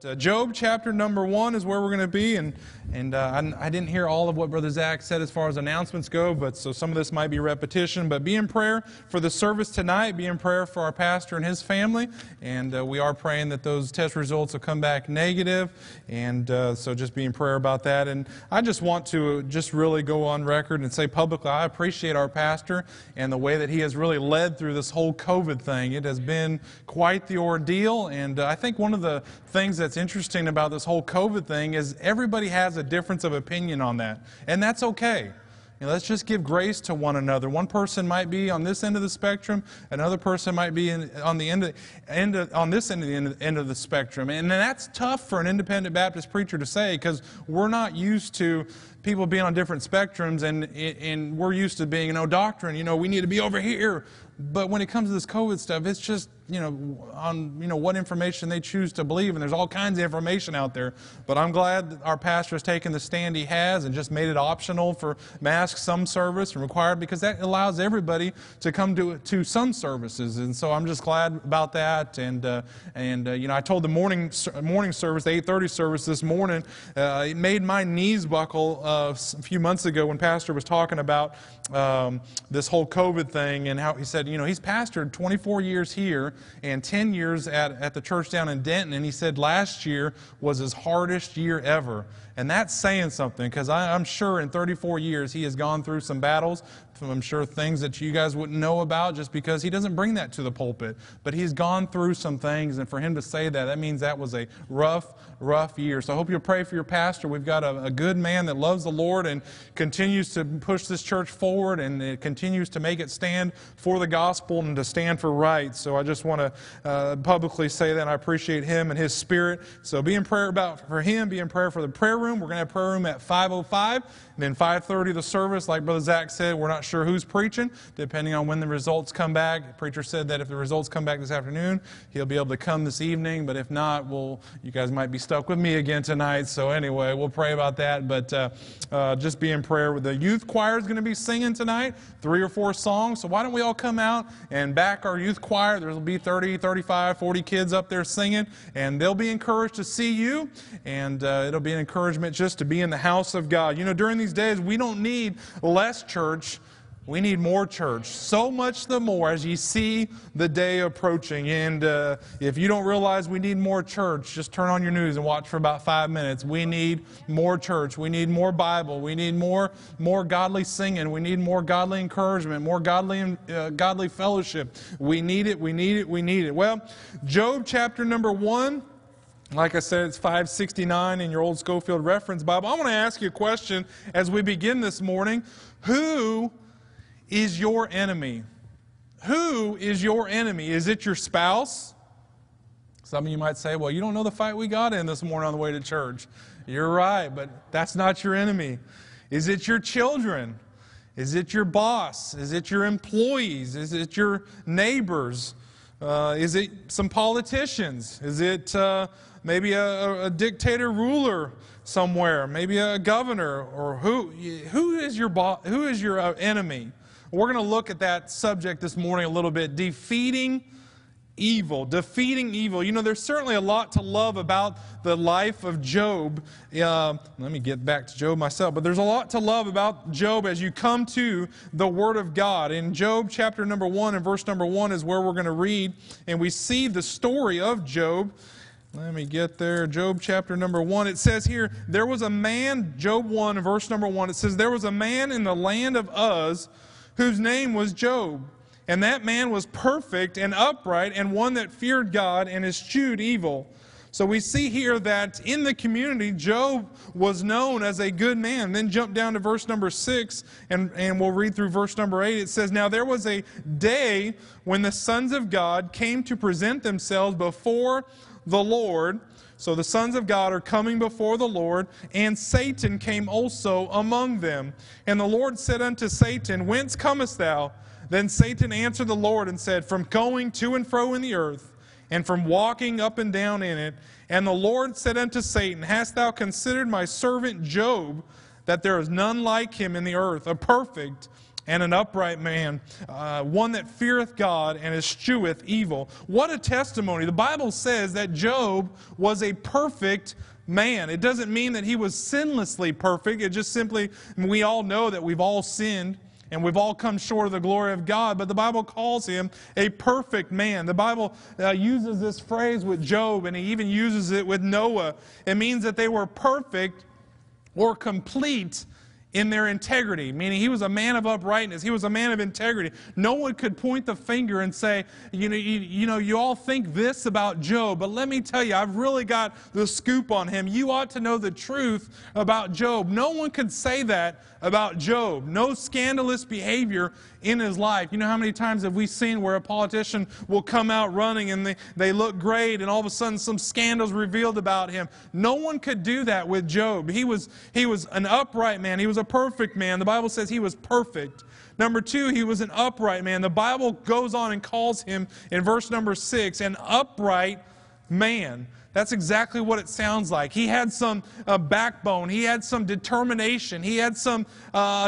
But Job chapter number 1 is where we're going to be, and I didn't hear all of what Brother Zach said as far as announcements go, but so some of this might be repetition. But be in prayer for the service tonight. Be in prayer for our pastor and his family, and we are praying that those test results will come back negative, and so just be in prayer about that. And I just want to just really go on record and say publicly, I appreciate our pastor and the way that he has really led through this whole COVID thing. It has been quite the ordeal, and I think one of the things that's interesting about this whole COVID thing is everybody has a difference of opinion on that, and that's okay. You know, let's just give grace to one another. One person might be on this end of the spectrum, another person might be on this end of the spectrum, and that's tough for an independent Baptist preacher to say, because we're not used to people being on different spectrums, and we're used to being, you know, doctrine, you know, we need to be over here. But when it comes to this COVID stuff, it's just, you know, on, you know, what information they choose to believe, and there's all kinds of information out there. But I'm glad that our pastor has taken the stand he has and just made it optional for masks, some service, and required, because that allows everybody to come to some services. And so I'm just glad about that. And you know, I told the morning service, the 8:30 service this morning, it made my knees buckle a few months ago when Pastor was talking about this whole COVID thing, and how he said, you know, he's pastored 24 years here and 10 years at the church down in Denton, and he said last year was his hardest year ever. And that's saying something, because I'm sure in 34 years he has gone through some battles, I'm sure things that you guys wouldn't know about, just because he doesn't bring that to the pulpit. But he's gone through some things, and for him to say that, that means that was a rough year. So I hope you'll pray for your pastor. We've got a good man that loves the Lord and continues to push this church forward, and it continues to make it stand for the gospel and to stand for right. So I just want to publicly say that I appreciate him and his spirit. So be in prayer for him, be in prayer for the prayer room. We're going to have prayer room at 5:05, and then 5:30 the service. Like Brother Zach said, we're not sure who's preaching, depending on when the results come back. The preacher said that if the results come back this afternoon, he'll be able to come this evening, but if not, you guys might be stuck with me again tonight. So anyway, we'll pray about that, but just be in prayer. The youth choir is going to be singing tonight, 3 or 4 songs, so why don't we all come out and back our youth choir. There will be 30, 35, 40 kids up there singing, and they'll be encouraged to see you, and it'll be an encouragement just to be in the house of God. You know, during these days, we don't need less church. We need more church, so much the more as you see the day approaching. And if you don't realize we need more church, just turn on your news and watch for about 5 minutes. We need more church. We need more Bible. We need more godly singing. We need more godly encouragement, more godly fellowship. We need it. We need it. We need it. Well, Job chapter number 1. Like I said, it's 569 in your old Schofield reference Bible. I want to ask you a question as we begin this morning. Who is your enemy? Who is your enemy? Is it your spouse? Some of you might say, well, you don't know the fight we got in this morning on the way to church. You're right, but that's not your enemy. Is it your children? Is it your boss? Is it your employees? Is it your neighbors? Is it some politicians? Is it maybe a dictator ruler somewhere? Maybe a governor? Or who is your enemy? We're going to look at that subject this morning a little bit. Defeating evil. Defeating evil. You know, there's certainly a lot to love about the life of Job. Let me get back to Job myself. But there's a lot to love about Job as you come to the Word of God. In Job chapter number 1 and verse number 1 is where we're going to read. And we see the story of Job. Let me get there. Job chapter number 1. It says here, there was a man, Job 1 and verse number 1. It says, there was a man in the land of Uz whose name was Job. And that man was perfect and upright and one that feared God and eschewed evil. So we see here that in the community, Job was known as a good man. Then jump down to verse number 6, and we'll read through verse number 8. It says, now there was a day when the sons of God came to present themselves before the Lord. So the sons of God are coming before the Lord, and Satan came also among them. And the Lord said unto Satan, whence comest thou? Then Satan answered the Lord and said, from going to and fro in the earth, and from walking up and down in it. And the Lord said unto Satan, hast thou considered my servant Job, that there is none like him in the earth, a perfect and an upright man, one that feareth God and escheweth evil. What a testimony. The Bible says that Job was a perfect man. It doesn't mean that he was sinlessly perfect. It just simply, we all know that we've all sinned. And we've all come short of the glory of God, but the Bible calls him a perfect man. The Bible uses this phrase with Job, and he even uses it with Noah. It means that they were perfect or complete in their integrity, meaning he was a man of uprightness. He was a man of integrity. No one could point the finger and say, you know, you all think this about Job, but let me tell you, I've really got the scoop on him. You ought to know the truth about Job. No one could say that about Job. No scandalous behavior in his life. You know how many times have we seen where a politician will come out running and they look great, and all of a sudden some scandal's revealed about him. No one could do that with Job. He was an upright man. He was a perfect man. The Bible says he was perfect. Number two, he was an upright man. The Bible goes on and calls him in verse number 6 an upright man. That's exactly what it sounds like. He had some backbone. He had some determination. He had some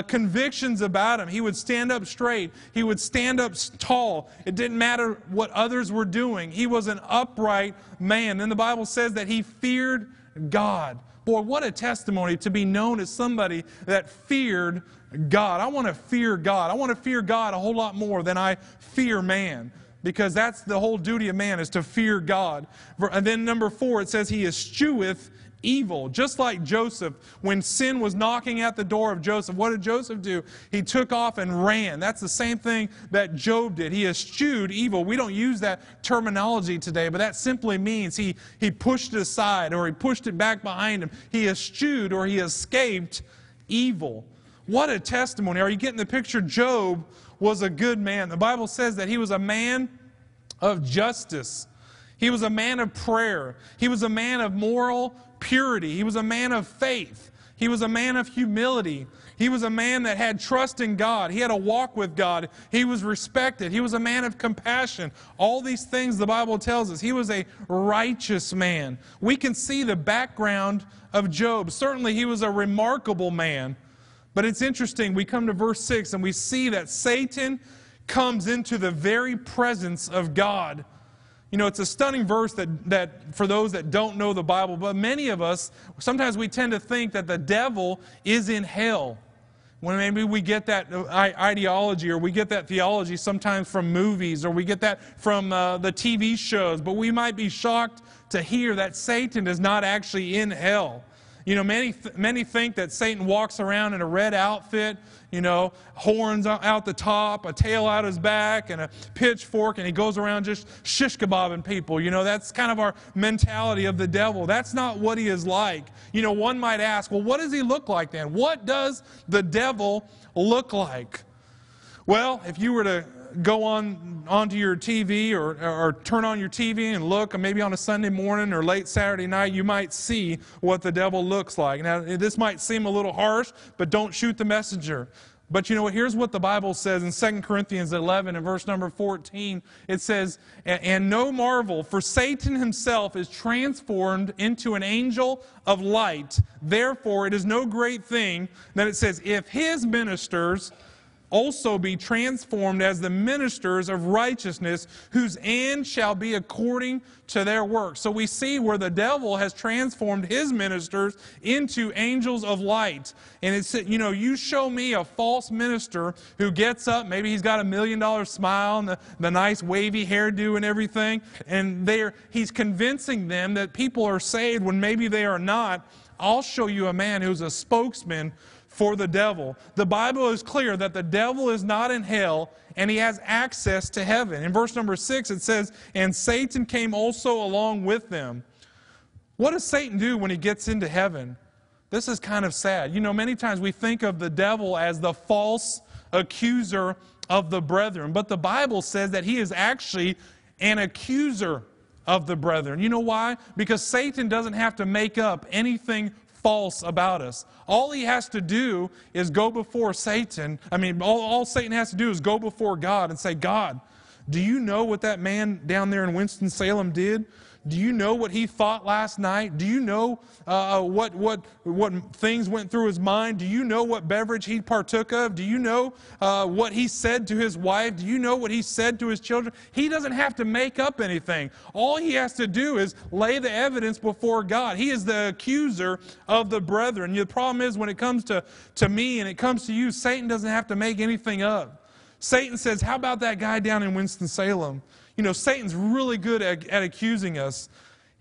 convictions about him. He would stand up straight. He would stand up tall. It didn't matter what others were doing. He was an upright man. Then the Bible says that he feared God. Boy, what a testimony to be known as somebody that feared God. I want to fear God. I want to fear God a whole lot more than I fear man. Because that's the whole duty of man, is to fear God. And then number 4, it says he escheweth evil. Just like Joseph, when sin was knocking at the door of Joseph, what did Joseph do? He took off and ran. That's the same thing that Job did. He eschewed evil. We don't use that terminology today, but that simply means he pushed it aside, or he pushed it back behind him. He eschewed, or he escaped evil. What a testimony. Are you getting the picture? Job was a good man. The Bible says that he was a man of justice. He was a man of prayer. He was a man of moral purity. He was a man of faith. He was a man of humility. He was a man that had trust in God. He had a walk with God. He was respected. He was a man of compassion. All these things the Bible tells us. He was a righteous man. We can see the background of Job. Certainly he was a remarkable man. But it's interesting, we come to verse 6 and we see that Satan comes into the very presence of God. You know, it's a stunning verse that for those that don't know the Bible, but many of us, sometimes we tend to think that the devil is in hell. When maybe we get that ideology, or we get that theology sometimes from movies, or we get that from the TV shows, but we might be shocked to hear that Satan is not actually in hell. You know, many think that Satan walks around in a red outfit, you know, horns out the top, a tail out his back, and a pitchfork, and he goes around just shish-kebabbing people. You know, that's kind of our mentality of the devil. That's not what he is like. You know, one might ask, well, what does he look like then? What does the devil look like? Well, if you were to go onto your TV or turn on your TV and look, or maybe on a Sunday morning or late Saturday night, you might see what the devil looks like. Now, this might seem a little harsh, but don't shoot the messenger. But you know what? Here's what the Bible says in 2 Corinthians 11 and verse number 14. It says, "And no marvel, for Satan himself is transformed into an angel of light. Therefore, it is no great thing that it says, if his ministers also be transformed as the ministers of righteousness, whose end shall be according to their work." So we see where the devil has transformed his ministers into angels of light. And it's, you know, you show me a false minister who gets up, maybe he's got $1 million smile and the nice wavy hairdo and everything, and he's convincing them that people are saved when maybe they are not. I'll show you a man who's a spokesman for the devil. The Bible is clear that the devil is not in hell, and he has access to heaven. In verse number 6, it says, "And Satan came also along with them." What does Satan do when he gets into heaven? This is kind of sad. You know, many times we think of the devil as the false accuser of the brethren, but the Bible says that he is actually an accuser of the brethren. You know why? Because Satan doesn't have to make up anything false about us. All he has to do is go before Satan. I mean, all Satan has to do is go before God and say, "God, do you know what that man down there in Winston-Salem did? Do you know what he thought last night? Do you know what things went through his mind? Do you know what beverage he partook of? Do you know what he said to his wife? Do you know what he said to his children? He doesn't have to make up anything. All he has to do is lay the evidence before God. He is the accuser of the brethren. The problem is when it comes to me and it comes to you, Satan doesn't have to make anything up. Satan says, how about that guy down in Winston-Salem? You know, Satan's really good at accusing us.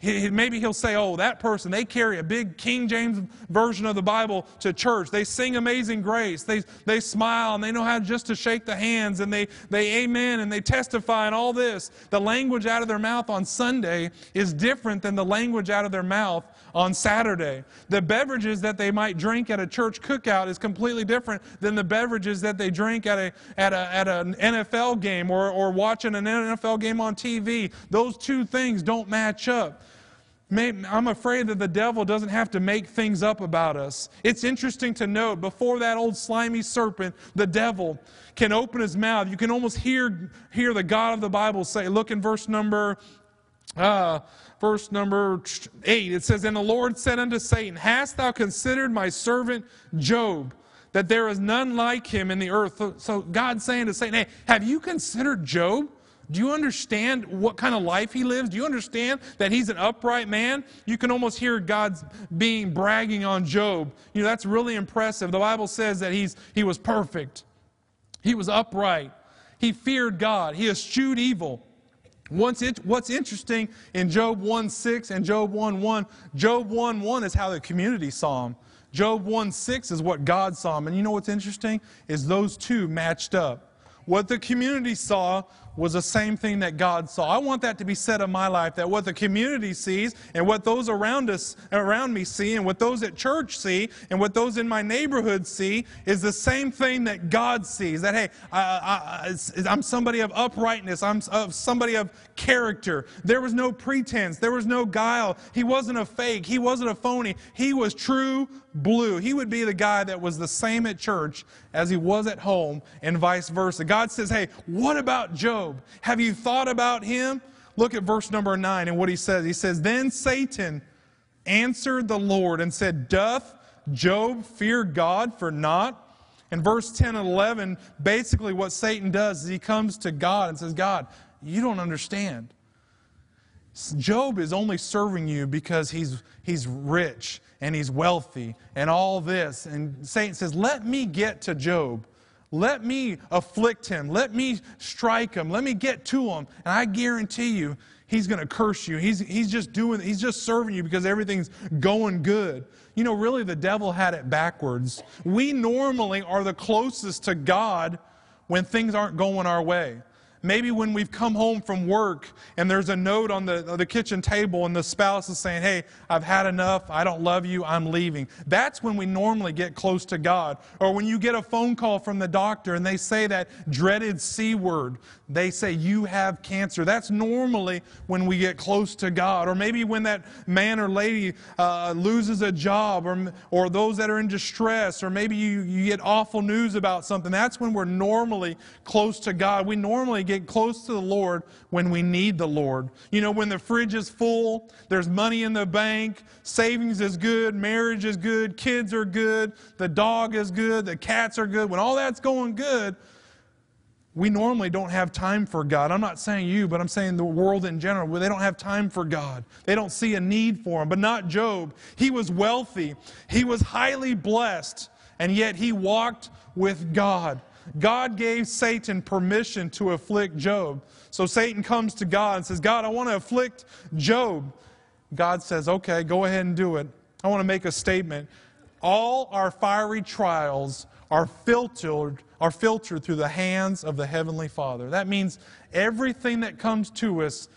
Maybe he'll say, oh, that person, they carry a big King James version of the Bible to church. They sing Amazing Grace. They smile, and they know how just to shake the hands, and they amen, and they testify, and all this. The language out of their mouth on Sunday is different than the language out of their mouth on Saturday. The beverages that they might drink at a church cookout is completely different than the beverages that they drink at an NFL game or watching an NFL game on TV. Those two things don't match up. I'm afraid that the devil doesn't have to make things up about us. It's interesting to note, before that old slimy serpent, the devil, can open his mouth, you can almost hear the God of the Bible say, look in verse number 8, it says, And the Lord said unto Satan, Hast thou considered my servant Job, that there is none like him in the earth? So God's saying to Satan, hey, have you considered Job? Do you understand what kind of life he lives? Do you understand that he's an upright man? You can almost hear God's being bragging on Job. You know, that's really impressive. The Bible says that he was perfect. He was upright. He feared God. He eschewed evil. What's interesting in Job 1:6 and Job 1:1, Job 1:1 is how the community saw him. Job 1:6 is what God saw him. And you know what's interesting? Is those two matched up. What the community saw was the same thing that God saw. I want that to be said in my life, that what the community sees and what those around me see and what those at church see and what those in my neighborhood see is the same thing that God sees. That, hey, I'm somebody of uprightness. I'm of somebody of character. There was no pretense. There was no guile. He wasn't a fake. He wasn't a phony. He was true blue. He would be the guy that was the same at church as he was at home and vice versa. God says, hey, what about Job? Have you thought about him? Look at verse number 9 and what he says. He says, Then Satan answered the Lord and said, Doth Job fear God for naught? In verse 10 and 11, basically what Satan does is he comes to God and says, God, you don't understand. Job is only serving you because he's rich and he's wealthy and all this. And Satan says, let me get to Job. Let me afflict him. Let me strike him. Let me get to him. And I guarantee you, he's going to curse you. He's just serving you because everything's going good. You know, really the devil had it backwards. We normally are the closest to God when things aren't going our way. Maybe when we've come home from work and there's a note on the kitchen table and the spouse is saying, hey, I've had enough, I don't love you, I'm leaving. That's when we normally get close to God. Or when you get a phone call from the doctor and they say that dreaded C word, they say you have cancer. That's normally when we get close to God. Or maybe when that man or lady loses a job or those that are in distress, or maybe you get awful news about something. That's when we're normally close to God. We normally get close to the Lord when we need the Lord. You know, when the fridge is full, there's money in the bank, savings is good, marriage is good, kids are good, the dog is good, the cats are good. When all that's going good, we normally don't have time for God. I'm not saying you, but I'm saying the world in general. They don't have time for God. They don't see a need for Him, but not Job. He was wealthy. He was highly blessed, and yet he walked with God. God gave Satan permission to afflict Job. So Satan comes to God and says, God, I want to afflict Job. God says, okay, go ahead and do it. I want to make a statement. All our fiery trials are filtered through the hands of the Heavenly Father. That means everything that comes to us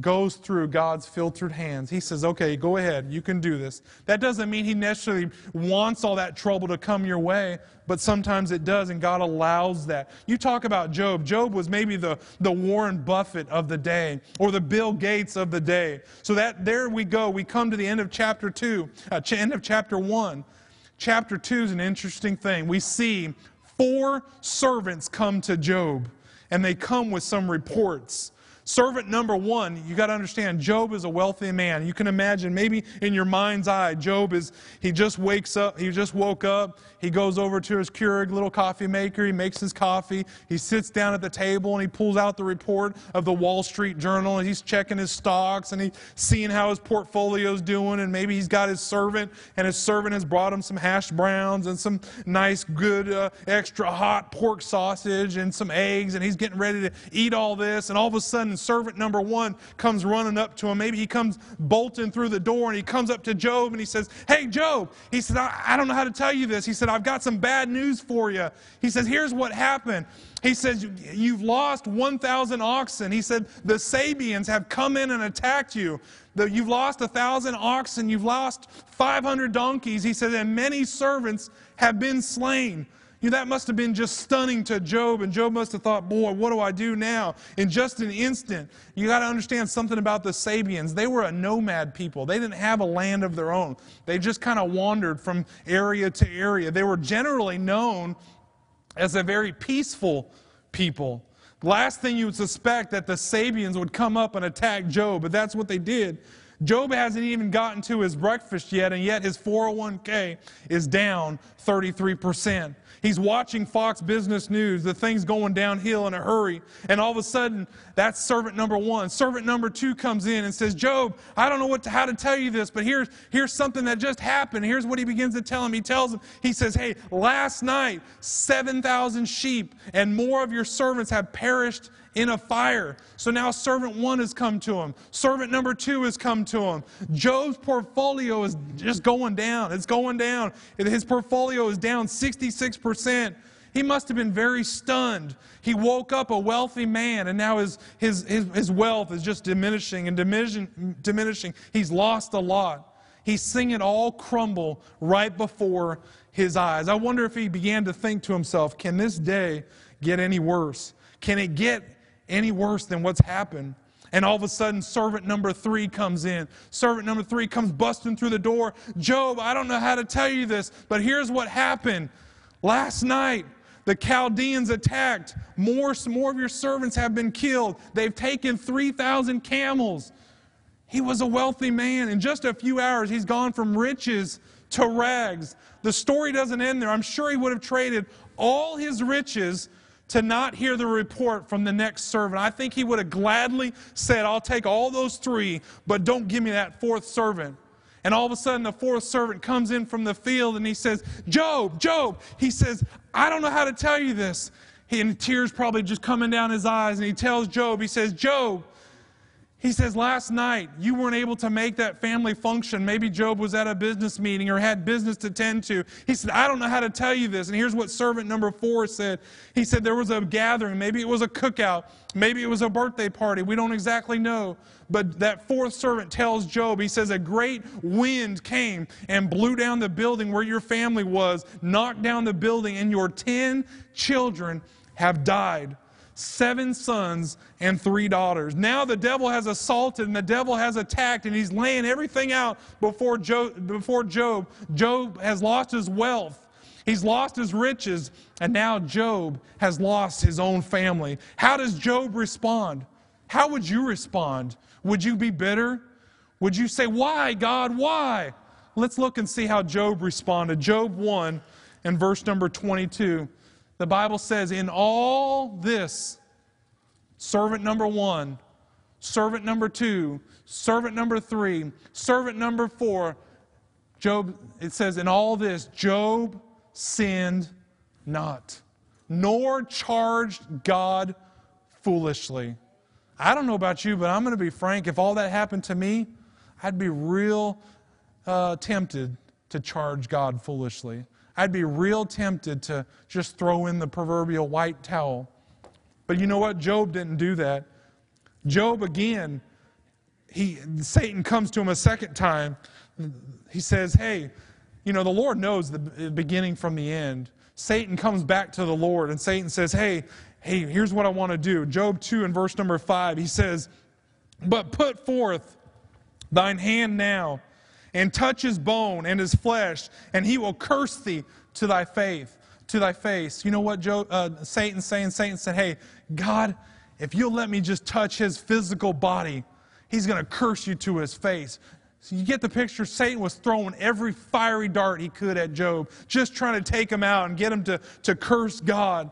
goes through God's filtered hands. He says, okay, go ahead, you can do this. That doesn't mean He necessarily wants all that trouble to come your way, but sometimes it does, and God allows that. You talk about Job. Job was maybe the Warren Buffett of the day, or the Bill Gates of the day. So that there we go. We come to the end of chapter 2, end of chapter 1. Chapter 2 is an interesting thing. We see 4 servants come to Job, and they come with some reports. Servant number one, you got to understand, Job is a wealthy man. You can imagine, maybe in your mind's eye, Job is, he just woke up, he goes over to his Keurig little coffee maker, he makes his coffee, he sits down at the table and he pulls out the report of the Wall Street Journal and he's checking his stocks and he's seeing how his portfolio's doing, and maybe he's got his servant and his servant has brought him some hash browns and some nice good extra hot pork sausage and some eggs, and he's getting ready to eat all this, and all of a sudden servant number one comes running up to him. Maybe he comes bolting through the door, and he comes up to Job and he says, "Hey, Job," he said, I don't know how to tell you this. He said, "I've got some bad news for you." He says, "Here's what happened." He says, "You've lost 1,000 oxen." He said, "The Sabians have come in and attacked you. You've lost 1,000 oxen. You've lost 500 donkeys." He said, "And many servants have been slain." You know, that must have been just stunning to Job, and Job must have thought, boy, what do I do now? In just an instant, you got to understand something about the Sabians. They were a nomad people. They didn't have a land of their own. They just kind of wandered from area to area. They were generally known as a very peaceful people. Last thing you would suspect that the Sabians would come up and attack Job, but that's what they did. Job hasn't even gotten to his breakfast yet, and yet his 401k is down 33%. He's watching Fox Business News. The thing's going downhill in a hurry. And all of a sudden, that's servant number one. Servant number two comes in and says, "Job, I don't know how to tell you this, but here's something that just happened." Here's what he begins to tell him. He tells him, he says, "Hey, last night, 7,000 sheep and more of your servants have perished in a fire." So now servant one has come to him. Servant number two has come to him. Job's portfolio is just going down. It's going down. His portfolio is down 66%. He must have been very stunned. He woke up a wealthy man, and now his wealth is just diminishing and diminishing. He's lost a lot. He's seeing it all crumble right before his eyes. I wonder if he began to think to himself, can this day get any worse? Can it get any worse than what's happened? And all of a sudden, servant number three comes in. Servant number three comes busting through the door. "Job, I don't know how to tell you this, but here's what happened. Last night, the Chaldeans attacked. More of your servants have been killed. They've taken 3,000 camels." He was a wealthy man. In just a few hours, he's gone from riches to rags. The story doesn't end there. I'm sure he would have traded all his riches to not hear the report from the next servant. I think he would have gladly said, "I'll take all those three, but don't give me that fourth servant." And all of a sudden, the fourth servant comes in from the field and he says, "Job, Job," he says, "I don't know how to tell you this." And tears probably just coming down his eyes, and he tells Job, he says, "Job," he says, "last night you weren't able to make that family function." Maybe Job was at a business meeting or had business to tend to. He said, "I don't know how to tell you this." And here's what servant number four said. He said, "There was a gathering. Maybe it was a cookout. Maybe it was a birthday party. We don't exactly know." But that fourth servant tells Job, he says, "A great wind came and blew down the building where your family was, knocked down the building, and your 10 children have died. 7 sons and 3 daughters. Now the devil has assaulted and the devil has attacked," and he's laying everything out before Job. Job has lost his wealth. He's lost his riches. And now Job has lost his own family. How does Job respond? How would you respond? Would you be bitter? Would you say, "Why, God, why?" Let's look and see how Job responded. Job 1 and verse number 22. The Bible says, "In all this, servant number one, servant number two, servant number three, servant number four, Job," it says, "in all this, Job sinned not, nor charged God foolishly." I don't know about you, but I'm going to be frank. If all that happened to me, I'd be real tempted to charge God foolishly. I'd be real tempted to just throw in the proverbial white towel. But you know what? Job didn't do that. Job, again, Satan comes to him a second time. He says, "Hey, you know, the Lord knows the beginning from the end." Satan comes back to the Lord, and Satan says, hey, here's what I want to do. Job 2 and verse number 5, he says, "But put forth thine hand now, and touch his bone and his flesh, and he will curse thee to thy face." You know what Satan said? Hey, God, If you'll let me just touch his physical body, he's going to curse you to his face. So you get the picture. Satan was throwing every fiery dart he could at Job, just trying to take him out and get him to curse God.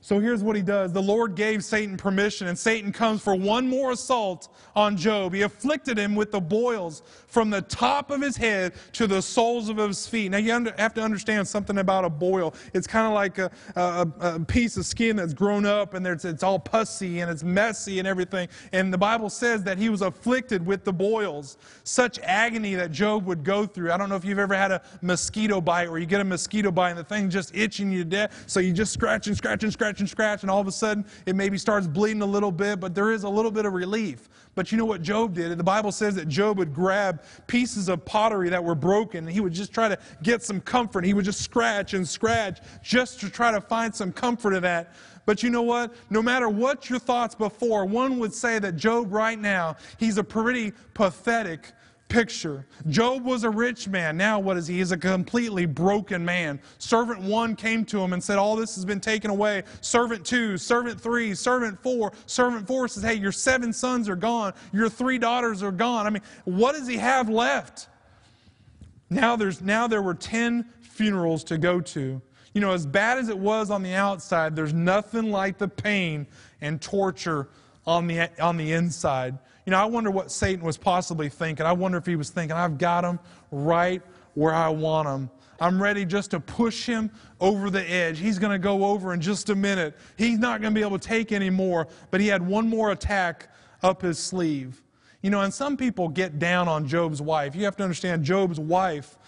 So here's what he does. The Lord gave Satan permission, and Satan comes for one more assault on Job. He afflicted him with the boils from the top of his head to the soles of his feet. Now, you have to understand something about a boil. It's kind of like a piece of skin that's grown up, and it's all pussy, and it's messy and everything. And the Bible says that he was afflicted with the boils, such agony that Job would go through. I don't know if you've ever had a mosquito bite, where you get a mosquito bite, and the thing's just itching you to death, so you just scratch and scratch and scratch and scratch, and all of a sudden it maybe starts bleeding a little bit, but there is a little bit of relief. But you know what Job did? The Bible says that Job would grab pieces of pottery that were broken, and he would just try to get some comfort. He would just scratch and scratch just to try to find some comfort in that. But you know what? No matter what your thoughts before, one would say that Job right now, he's a pretty pathetic picture. Job was a rich man. Now what is he? He's a completely broken man. Servant 1 came to him and said, all this has been taken away. Servant 2, servant 3, servant 4. Servant 4 says, hey, your 7 sons are gone. Your 3 daughters are gone. I mean, what does he have left? Now there were 10 funerals to go to. You know, as bad as it was on the outside, there's nothing like the pain and torture on the inside. You know, I wonder what Satan was possibly thinking. I wonder if he was thinking, I've got him right where I want him. I'm ready just to push him over the edge. He's going to go over in just a minute. He's not going to be able to take any more, but he had one more attack up his sleeve. You know, and some people get down on Job's wife. You have to understand, Job's wife,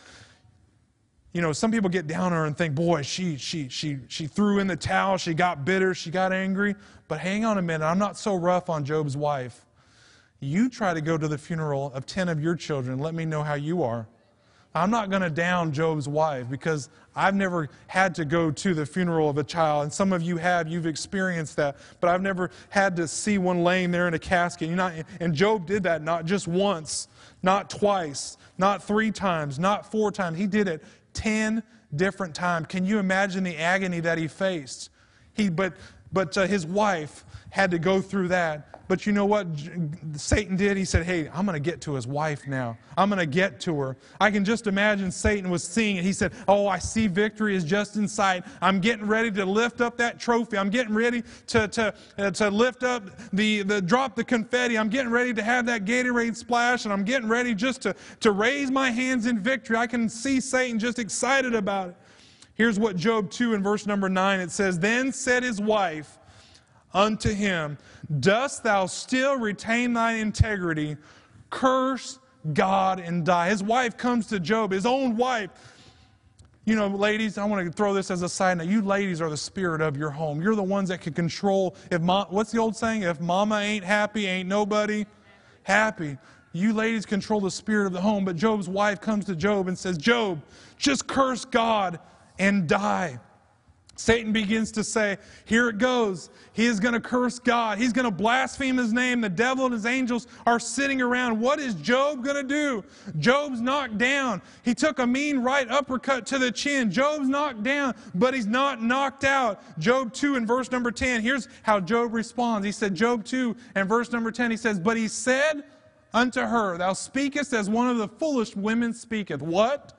you know, some people get down on her and think, boy, she threw in the towel, she got bitter, she got angry. But hang on a minute, I'm not so rough on Job's wife. You try to go to the funeral of 10 of your children. Let me know how you are. I'm not going to down Job's wife, because I've never had to go to the funeral of a child. And some of you have. You've experienced that. But I've never had to see one laying there in a casket. And Job did that not just once, not twice, not 3 times, not 4 times. He did it 10 different times. Can you imagine the agony that he faced? But his wife had to go through that. But you know what Satan did? He said, hey, I'm going to get to his wife now. I'm going to get to her. I can just imagine Satan was seeing it. He said, oh, I see victory is just in sight. I'm getting ready to lift up that trophy. I'm getting ready to lift up drop the confetti. I'm getting ready to have that Gatorade splash, and I'm getting ready just to raise my hands in victory. I can see Satan just excited about it. Here's what Job 2 in verse number 9, it says, then said his wife unto him, dost thou still retain thine integrity? Curse God and die. His wife comes to Job, his own wife. You know, ladies, I want to throw this as a side note. You ladies are the spirit of your home. You're the ones that can control. What's the old saying? If mama ain't happy, ain't nobody happy. You ladies control the spirit of the home. But Job's wife comes to Job and says, Job, just curse God and die. Satan begins to say, here it goes. He is going to curse God. He's going to blaspheme his name. The devil and his angels are sitting around. What is Job going to do? Job's knocked down. He took a mean right uppercut to the chin. Job's knocked down, but he's not knocked out. Job 2 and verse number 10. Here's how Job responds. He said, Job 2 and verse number 10, he says, but he said unto her, thou speakest as one of the foolish women speaketh. What?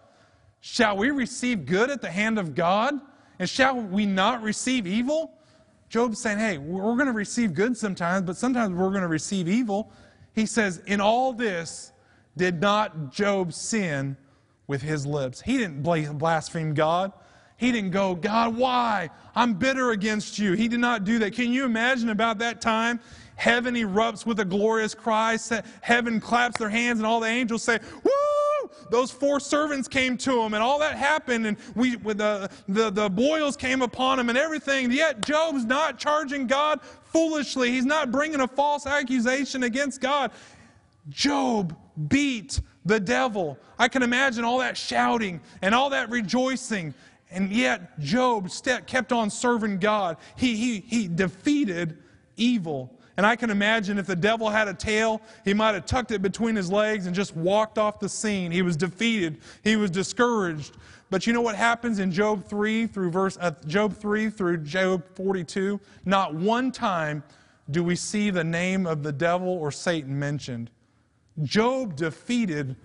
Shall we receive good at the hand of God? And shall we not receive evil? Job's saying, hey, we're going to receive good sometimes, but sometimes we're going to receive evil. He says, in all this did not Job sin with his lips. He didn't blaspheme God. He didn't go, God, why? I'm bitter against you. He did not do that. Can you imagine about that time? Heaven erupts with a glorious cry. Heaven claps their hands, and all the angels say, woo! Those 4 servants came to him, and all that happened, and the boils came upon him and everything. Yet Job's not charging God foolishly. He's not bringing a false accusation against God. Job beat the devil. I can imagine all that shouting and all that rejoicing, and yet Job kept on serving God. He defeated evil. And I can imagine if the devil had a tail, he might have tucked it between his legs and just walked off the scene. He was defeated. He was discouraged. But you know what happens in Job 3 through Job 42? Not one time do we see the name of the devil or Satan mentioned. Job defeated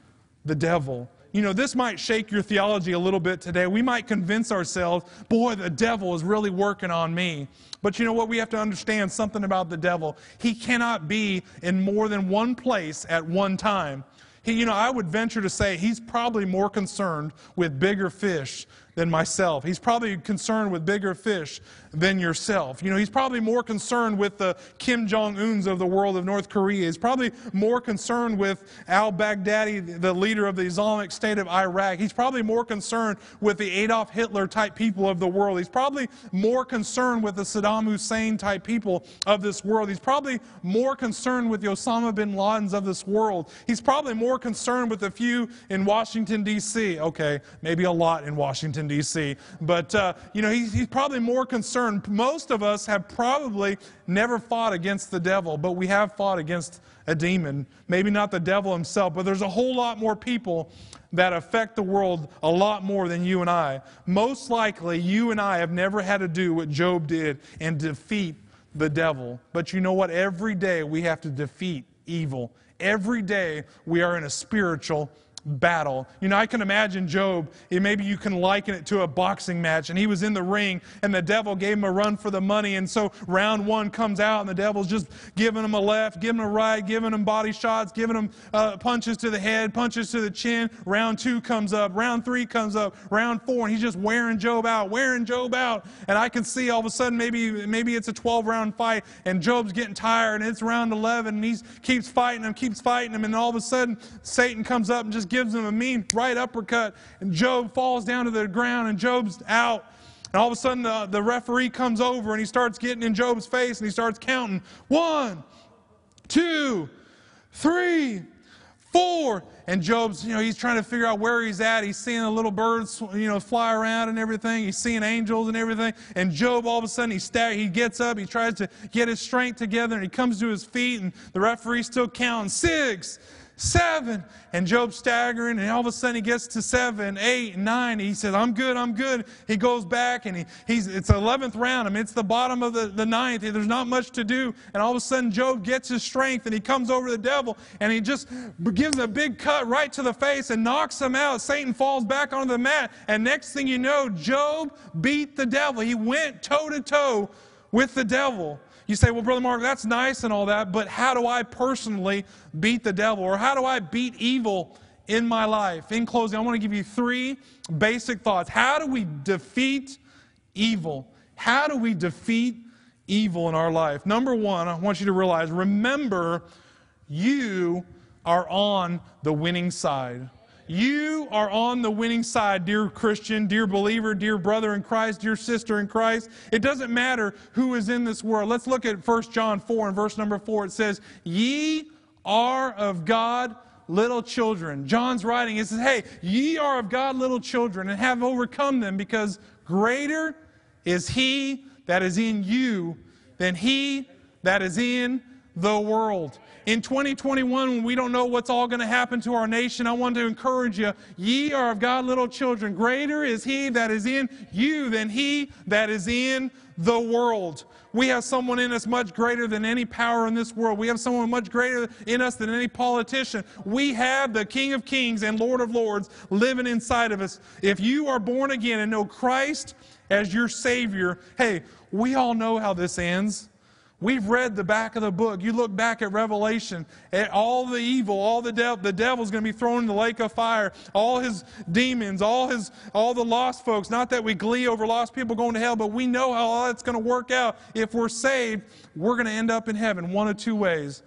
the devil. You know, this might shake your theology a little bit today. We might convince ourselves, boy, the devil is really working on me. But you know what? We have to understand something about the devil. He cannot be in more than one place at one time. He, you know, I would venture to say he's probably more concerned with bigger fish than myself. He's probably concerned with bigger fish than yourself. You know, he's probably more concerned with the Kim Jong-Uns of the world of North Korea. He's probably more concerned with al-Baghdadi, the leader of the Islamic State of Iraq. He's probably more concerned with the Adolf Hitler type people of the world. He's probably more concerned with the Saddam Hussein type people of this world. He's probably more concerned with the Osama bin Ladens of this world. He's probably more concerned with a few in Washington, D.C. Okay, maybe a lot in Washington, D.C. But, you know, he's probably more concerned. Most of us have probably never fought against the devil, but we have fought against a demon. Maybe not the devil himself, but there's a whole lot more people that affect the world a lot more than you and I. Most likely, you and I have never had to do what Job did and defeat the devil. But you know what? Every day we have to defeat evil. Every day we are in a spiritual battle. You know, I can imagine Job, maybe you can liken it to a boxing match, and he was in the ring, and the devil gave him a run for the money, and so round one comes out, and the devil's just giving him a left, giving him a right, giving him body shots, giving him punches to the head, punches to the chin. Round two comes up, round three comes up, round four, and he's just wearing Job out, and I can see all of a sudden maybe it's a 12-round fight, and Job's getting tired, and it's round 11, and he keeps fighting him, and all of a sudden, Satan comes up and just gives him a mean right uppercut, and Job falls down to the ground, and Job's out. And all of a sudden, the referee comes over, and he starts getting in Job's face, and he starts counting. 1, 2, 3, 4. And Job's, you know, he's trying to figure out where he's at. He's seeing the little birds, you know, fly around and everything. He's seeing angels and everything. And Job, all of a sudden, he gets up. He tries to get his strength together, and he comes to his feet, and the referee's still counting. 6, 7, and Job's staggering, and all of a sudden he gets to 7, 8, 9. He says, I'm good. He goes back, and it's the 11th round. I mean, it's the bottom of the 9th. There's not much to do, and all of a sudden Job gets his strength, and he comes over the devil, and he just gives a big cut right to the face and knocks him out. Satan falls back onto the mat, and next thing you know, Job beat the devil. He went toe-to-toe with the devil. You say, well, Brother Mark, that's nice and all that, but how do I personally beat the devil? Or how do I beat evil in my life? In closing, I want to give you 3 basic thoughts. How do we defeat evil? How do we defeat evil in our life? Number one, I want you to realize, remember, you are on the winning side. You are on the winning side, dear Christian, dear believer, dear brother in Christ, dear sister in Christ. It doesn't matter who is in this world. Let's look at 1 John 4 and verse number 4. It says, ye are of God, little children. John's writing, it says, hey, ye are of God, little children, and have overcome them, because greater is he that is in you than he that is in the world. In 2021, when we don't know what's all going to happen to our nation, I want to encourage you, ye are of God, little children. Greater is he that is in you than he that is in the world. We have someone in us much greater than any power in this world. We have someone much greater in us than any politician. We have the King of Kings and Lord of Lords living inside of us. If you are born again and know Christ as your Savior, hey, we all know how this ends. We've read the back of the book. You look back at Revelation, at all the evil, all the devil's going to be thrown in the lake of fire, all his demons, all the lost folks. Not that we glee over lost people going to hell, but we know how all that's going to work out. If we're saved, we're going to end up in heaven one of two ways.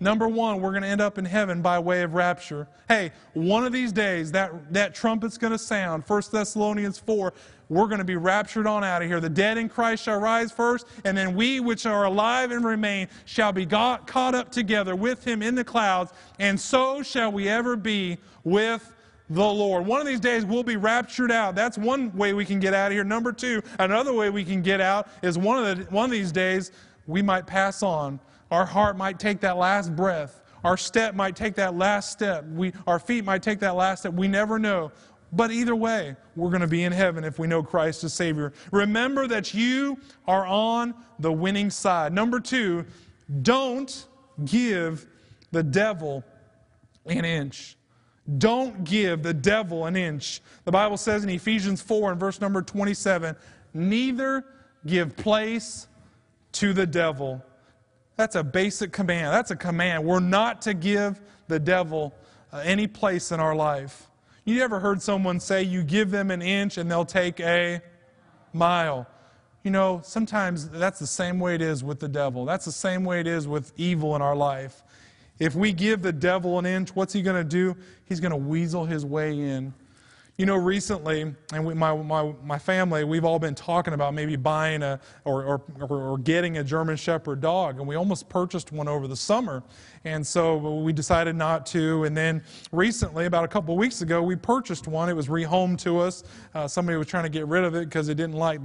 Number one, we're going to end up in heaven by way of rapture. Hey, one of these days, that trumpet's going to sound, 1 Thessalonians 4, we're going to be raptured on out of here. The dead in Christ shall rise first, and then we which are alive and remain shall be caught up together with him in the clouds, and so shall we ever be with the Lord. One of these days we'll be raptured out. That's one way we can get out of here. Number two, another way we can get out is one of these days we might pass on. Our heart might take that last breath. Our step might take that last step. Our feet might take that last step. We never know. But either way, we're going to be in heaven if we know Christ as Savior. Remember that you are on the winning side. Number two, Don't give the devil an inch. Don't give the devil an inch. The Bible says in Ephesians 4 and verse number 27, neither give place to the devil. That's a basic command. That's a command. We're not to give the devil any place in our life. You ever heard someone say, you give them an inch and they'll take a mile? You know, sometimes that's the same way it is with the devil. That's the same way it is with evil in our life. If we give the devil an inch, what's he going to do? He's going to weasel his way in. You know, recently, and my family, we've all been talking about maybe buying a or getting a German Shepherd dog, and we almost purchased one over the summer, and so we decided not to. And then recently, about a couple of weeks ago, we purchased one. It was rehomed to us. Somebody was trying to get rid of it because the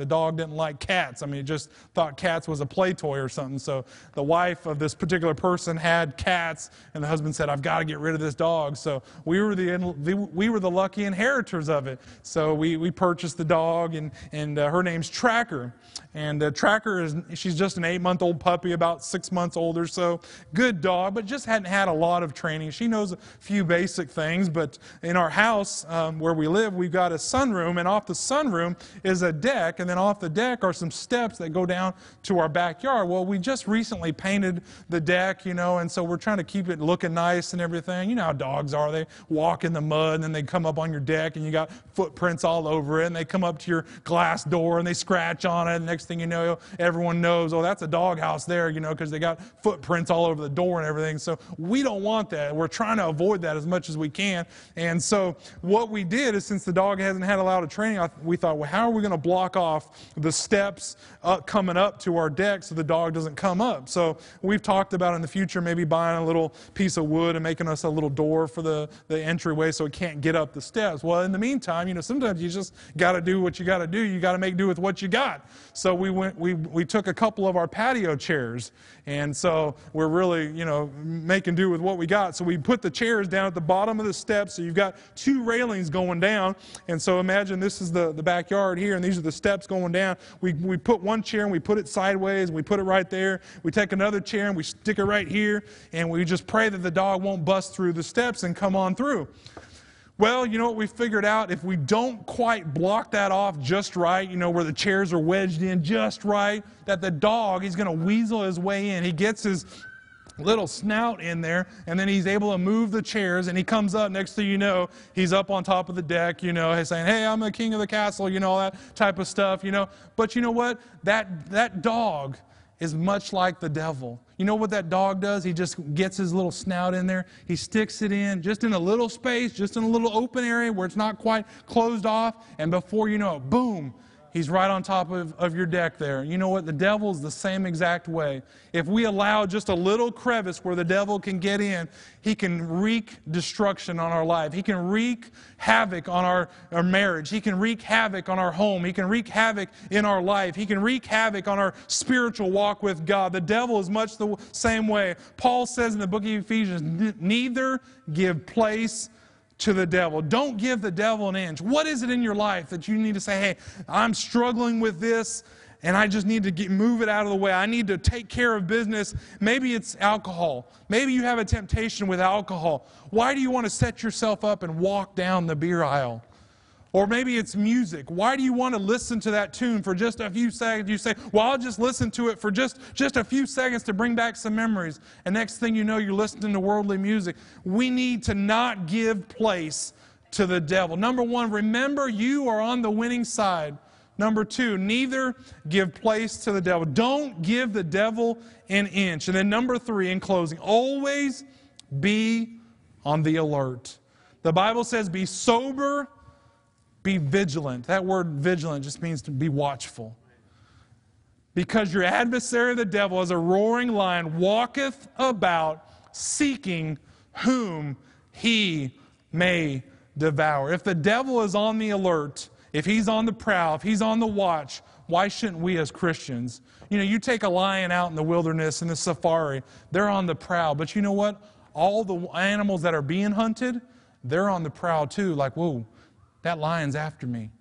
dog didn't like cats. I mean, it just thought cats was a play toy or something. So the wife of this particular person had cats, and the husband said, "I've got to get rid of this dog." So we were the lucky inheritors of it. So we purchased the dog, and her name's Tracker. And Tracker, she's just an 8-month-old puppy, about 6 months old or so. Good dog, but just hadn't had a lot of training. She knows a few basic things, but in our house where we live, we've got a sunroom, and off the sunroom is a deck, and then off the deck are some steps that go down to our backyard. Well, we just recently painted the deck, you know, and so we're trying to keep it looking nice and everything. You know how dogs are. They walk in the mud, and then they come up on your deck, and you got footprints all over it, and they come up to your glass door, and they scratch on it, and next thing you know, everyone knows, oh, that's a doghouse there, you know, because they got footprints all over the door and everything. So we don't want that. We're trying to avoid that as much as we can. And so what we did is, since the dog hasn't had a lot of training, we thought, well, how are we going to block off the steps coming up to our deck so the dog doesn't come up? So we've talked about in the future maybe buying a little piece of wood and making us a little door for the entryway so it can't get up the steps. Well, in the meantime, you know, sometimes you just got to do what you got to do. You got to make do with what you got. So we took a couple of our patio chairs, and so we're really, you know, making do with what we got. So we put the chairs down at the bottom of the steps, so you've got two railings going down. And so imagine this is the backyard here, and these are the steps going down. We put one chair, and we put it sideways, and we put it right there. We take another chair, and we stick it right here, and we just pray that the dog won't bust through the steps and come on through. Well, you know what we figured out? If we don't quite block that off just right, you know, where the chairs are wedged in just right, that the dog, he's going to weasel his way in. He gets his little snout in there, and then he's able to move the chairs, and he comes up. Next thing you know, he's up on top of the deck, you know, he's saying, hey, I'm the king of the castle, you know, all that type of stuff, you know. But you know what? That dog is much like the devil. You know what that dog does? He just gets his little snout in there. He sticks it in just in a little space, just in a little open area where it's not quite closed off. And before you know it, boom, he's right on top of your deck there. You know what? The devil's the same exact way. If we allow just a little crevice where the devil can get in, he can wreak destruction on our life. He can wreak havoc on our marriage. He can wreak havoc on our home. He can wreak havoc in our life. He can wreak havoc on our spiritual walk with God. The devil is much the same way. Paul says in the book of Ephesians, neither give place to the devil. Don't give the devil an inch. What is it in your life that you need to say, hey, I'm struggling with this, and I just need to move it out of the way. I need to take care of business. Maybe it's alcohol. Maybe you have a temptation with alcohol. Why do you want to set yourself up and walk down the beer aisle? Or maybe it's music. Why do you want to listen to that tune for just a few seconds? You say, well, I'll just listen to it for just a few seconds to bring back some memories. And next thing you know, you're listening to worldly music. We need to not give place to the devil. Number one, remember you are on the winning side. Number two, neither give place to the devil. Don't give the devil an inch. And then number three, in closing, always be on the alert. The Bible says, be sober, be vigilant. That word vigilant just means to be watchful. Because your adversary, the devil, as a roaring lion, walketh about seeking whom he may devour. If the devil is on the alert, if he's on the prowl, if he's on the watch, why shouldn't we as Christians? You know, you take a lion out in the wilderness, in the safari, they're on the prowl. But you know what? All the animals that are being hunted, they're on the prowl too. Like, whoa, that lion's after me.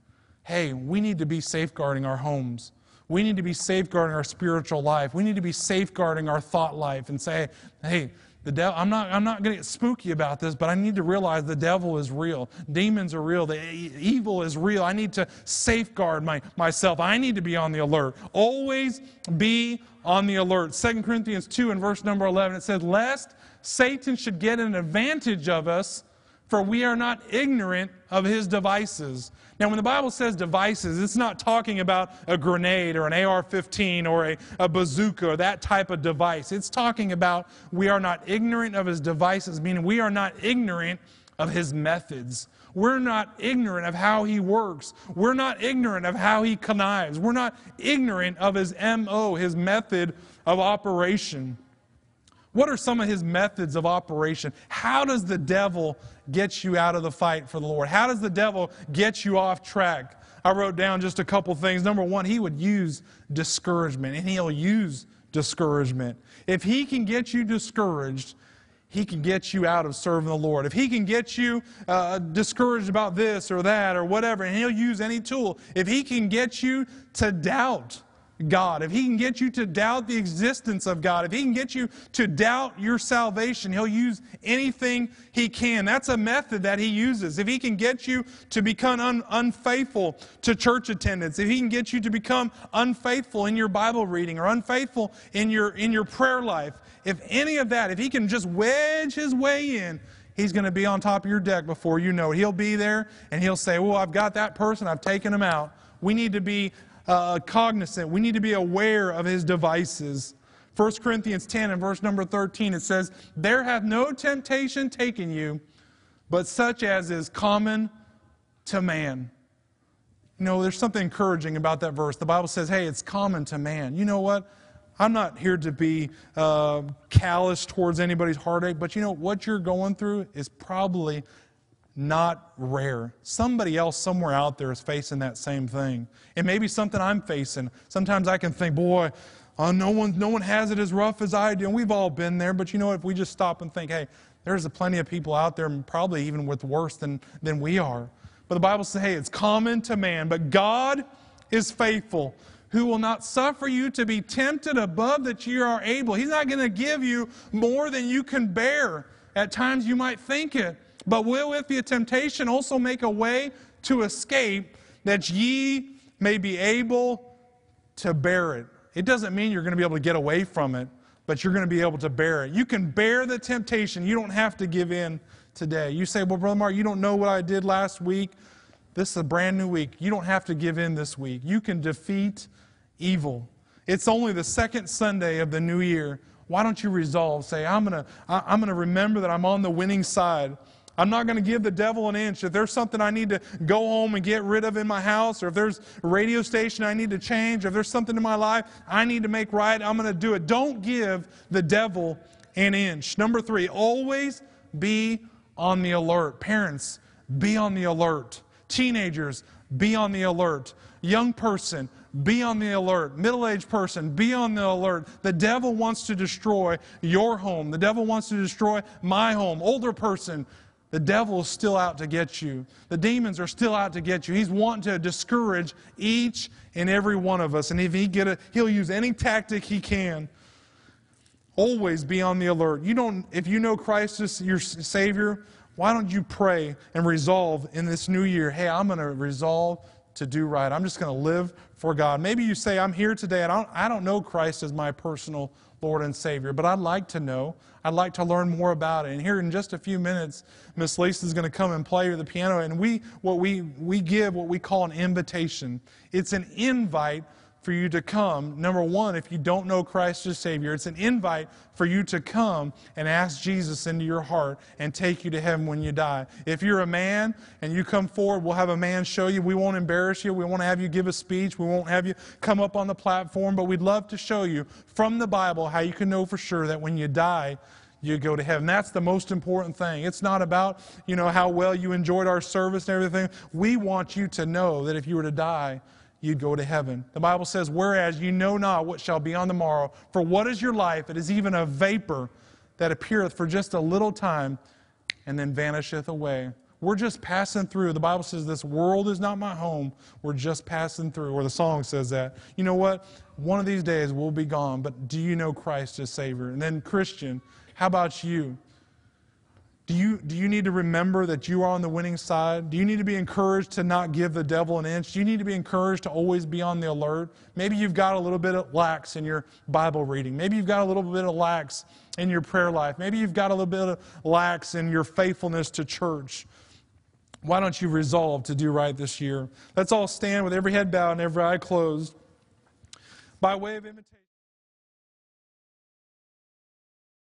Hey, we need to be safeguarding our homes. We need to be safeguarding our spiritual life. We need to be safeguarding our thought life and say, hey, the devil, I'm not going to get spooky about this, but I need to realize the devil is real. Demons are real. The evil is real. I need to safeguard myself. I need to be on the alert. Always be on the alert. 2 Corinthians 2 and verse number 11, it says, lest Satan should get an advantage of us, for we are not ignorant of his devices. Now, when the Bible says devices, it's not talking about a grenade or an AR-15 or a bazooka or that type of device. It's talking about we are not ignorant of his devices, meaning we are not ignorant of his methods. We're not ignorant of how he works. We're not ignorant of how he connives. We're not ignorant of his MO, his method of operation. What are some of his methods of operation? How does the devil get you out of the fight for the Lord? How does the devil get you off track? I wrote down just a couple things. Number one, he would use discouragement, and he'll use discouragement. If he can get you discouraged, he can get you out of serving the Lord. If he can get you discouraged about this or that or whatever, and he'll use any tool. If he can get you to doubt God, if he can get you to doubt the existence of God, if he can get you to doubt your salvation, he'll use anything he can. That's a method that he uses. If he can get you to become unfaithful to church attendance, if he can get you to become unfaithful in your Bible reading or unfaithful in your prayer life, if any of that, if he can just wedge his way in, he's going to be on top of your deck before you know it. He'll be there and he'll say, well, I've got that person, I've taken him out. We need to be cognizant. We need to be aware of his devices. 1 Corinthians 10 and verse number 13, it says, there hath no temptation taken you, but such as is common to man. You know, there's something encouraging about that verse. The Bible says, hey, it's common to man. You know what? I'm not here to be callous towards anybody's heartache, but you know, what you're going through is probably not rare. Somebody else somewhere out there is facing that same thing. It may be something I'm facing. Sometimes I can think, boy, no one has it as rough as I do. And we've all been there. But you know what? If we just stop and think, hey, there's a plenty of people out there probably even with worse than we are. But the Bible says, hey, it's common to man. But God is faithful, who will not suffer you to be tempted above that you are able. He's not going to give you more than you can bear. At times you might think it. But will with the temptation also make a way to escape, that ye may be able to bear it. It doesn't mean you're going to be able to get away from it, but you're going to be able to bear it. You can bear the temptation. You don't have to give in today. You say, well, Brother Mark, you don't know what I did last week. This is a brand new week. You don't have to give in this week. You can defeat evil. It's only the second Sunday of the new year. Why don't you resolve? Say, I'm going to remember that I'm on the winning side. I'm not going to give the devil an inch. If there's something I need to go home and get rid of in my house, or if there's a radio station I need to change, or if there's something in my life I need to make right, I'm going to do it. Don't give the devil an inch. Number three, always be on the alert. Parents, be on the alert. Teenagers, be on the alert. Young person, be on the alert. Middle-aged person, be on the alert. The devil wants to destroy your home. The devil wants to destroy my home. Older person, the devil is still out to get you. The demons are still out to get you. He's wanting to discourage each and every one of us. And if he'll use any tactic he can. Always be on the alert. If you know Christ as your Savior, why don't you pray and resolve in this new year, hey, I'm going to resolve to do right. I'm just going to live for God. Maybe you say, I'm here today, and I don't know Christ as my personal Lord and Savior, but I'd like to know. I'd like to learn more about it. And here in just a few minutes, Miss Lisa's going to come and play the piano, and we give what we call an invitation. It's an invite for you to come. Number one, if you don't know Christ as Savior, it's an invite for you to come and ask Jesus into your heart and take you to heaven when you die. If you're a man and you come forward, we'll have a man show you. We won't embarrass you. We won't have you give a speech. We won't have you come up on the platform, but we'd love to show you from the Bible how you can know for sure that when you die, you go to heaven. That's the most important thing. It's not about, you know, how well you enjoyed our service and everything. We want you to know that if you were to die, you'd go to heaven. The Bible says, whereas you know not what shall be on the morrow, for what is your life? It is even a vapor that appeareth for just a little time and then vanisheth away. We're just passing through. The Bible says, this world is not my home. We're just passing through. Or the song says that. You know what? One of these days we'll be gone, but do you know Christ as Savior? And then, Christian, how about you? Do you need to remember that you are on the winning side? Do you need to be encouraged to not give the devil an inch? Do you need to be encouraged to always be on the alert? Maybe you've got a little bit of lax in your Bible reading. Maybe you've got a little bit of lax in your prayer life. Maybe you've got a little bit of lax in your faithfulness to church. Why don't you resolve to do right this year? Let's all stand with every head bowed and every eye closed. By way of invitation.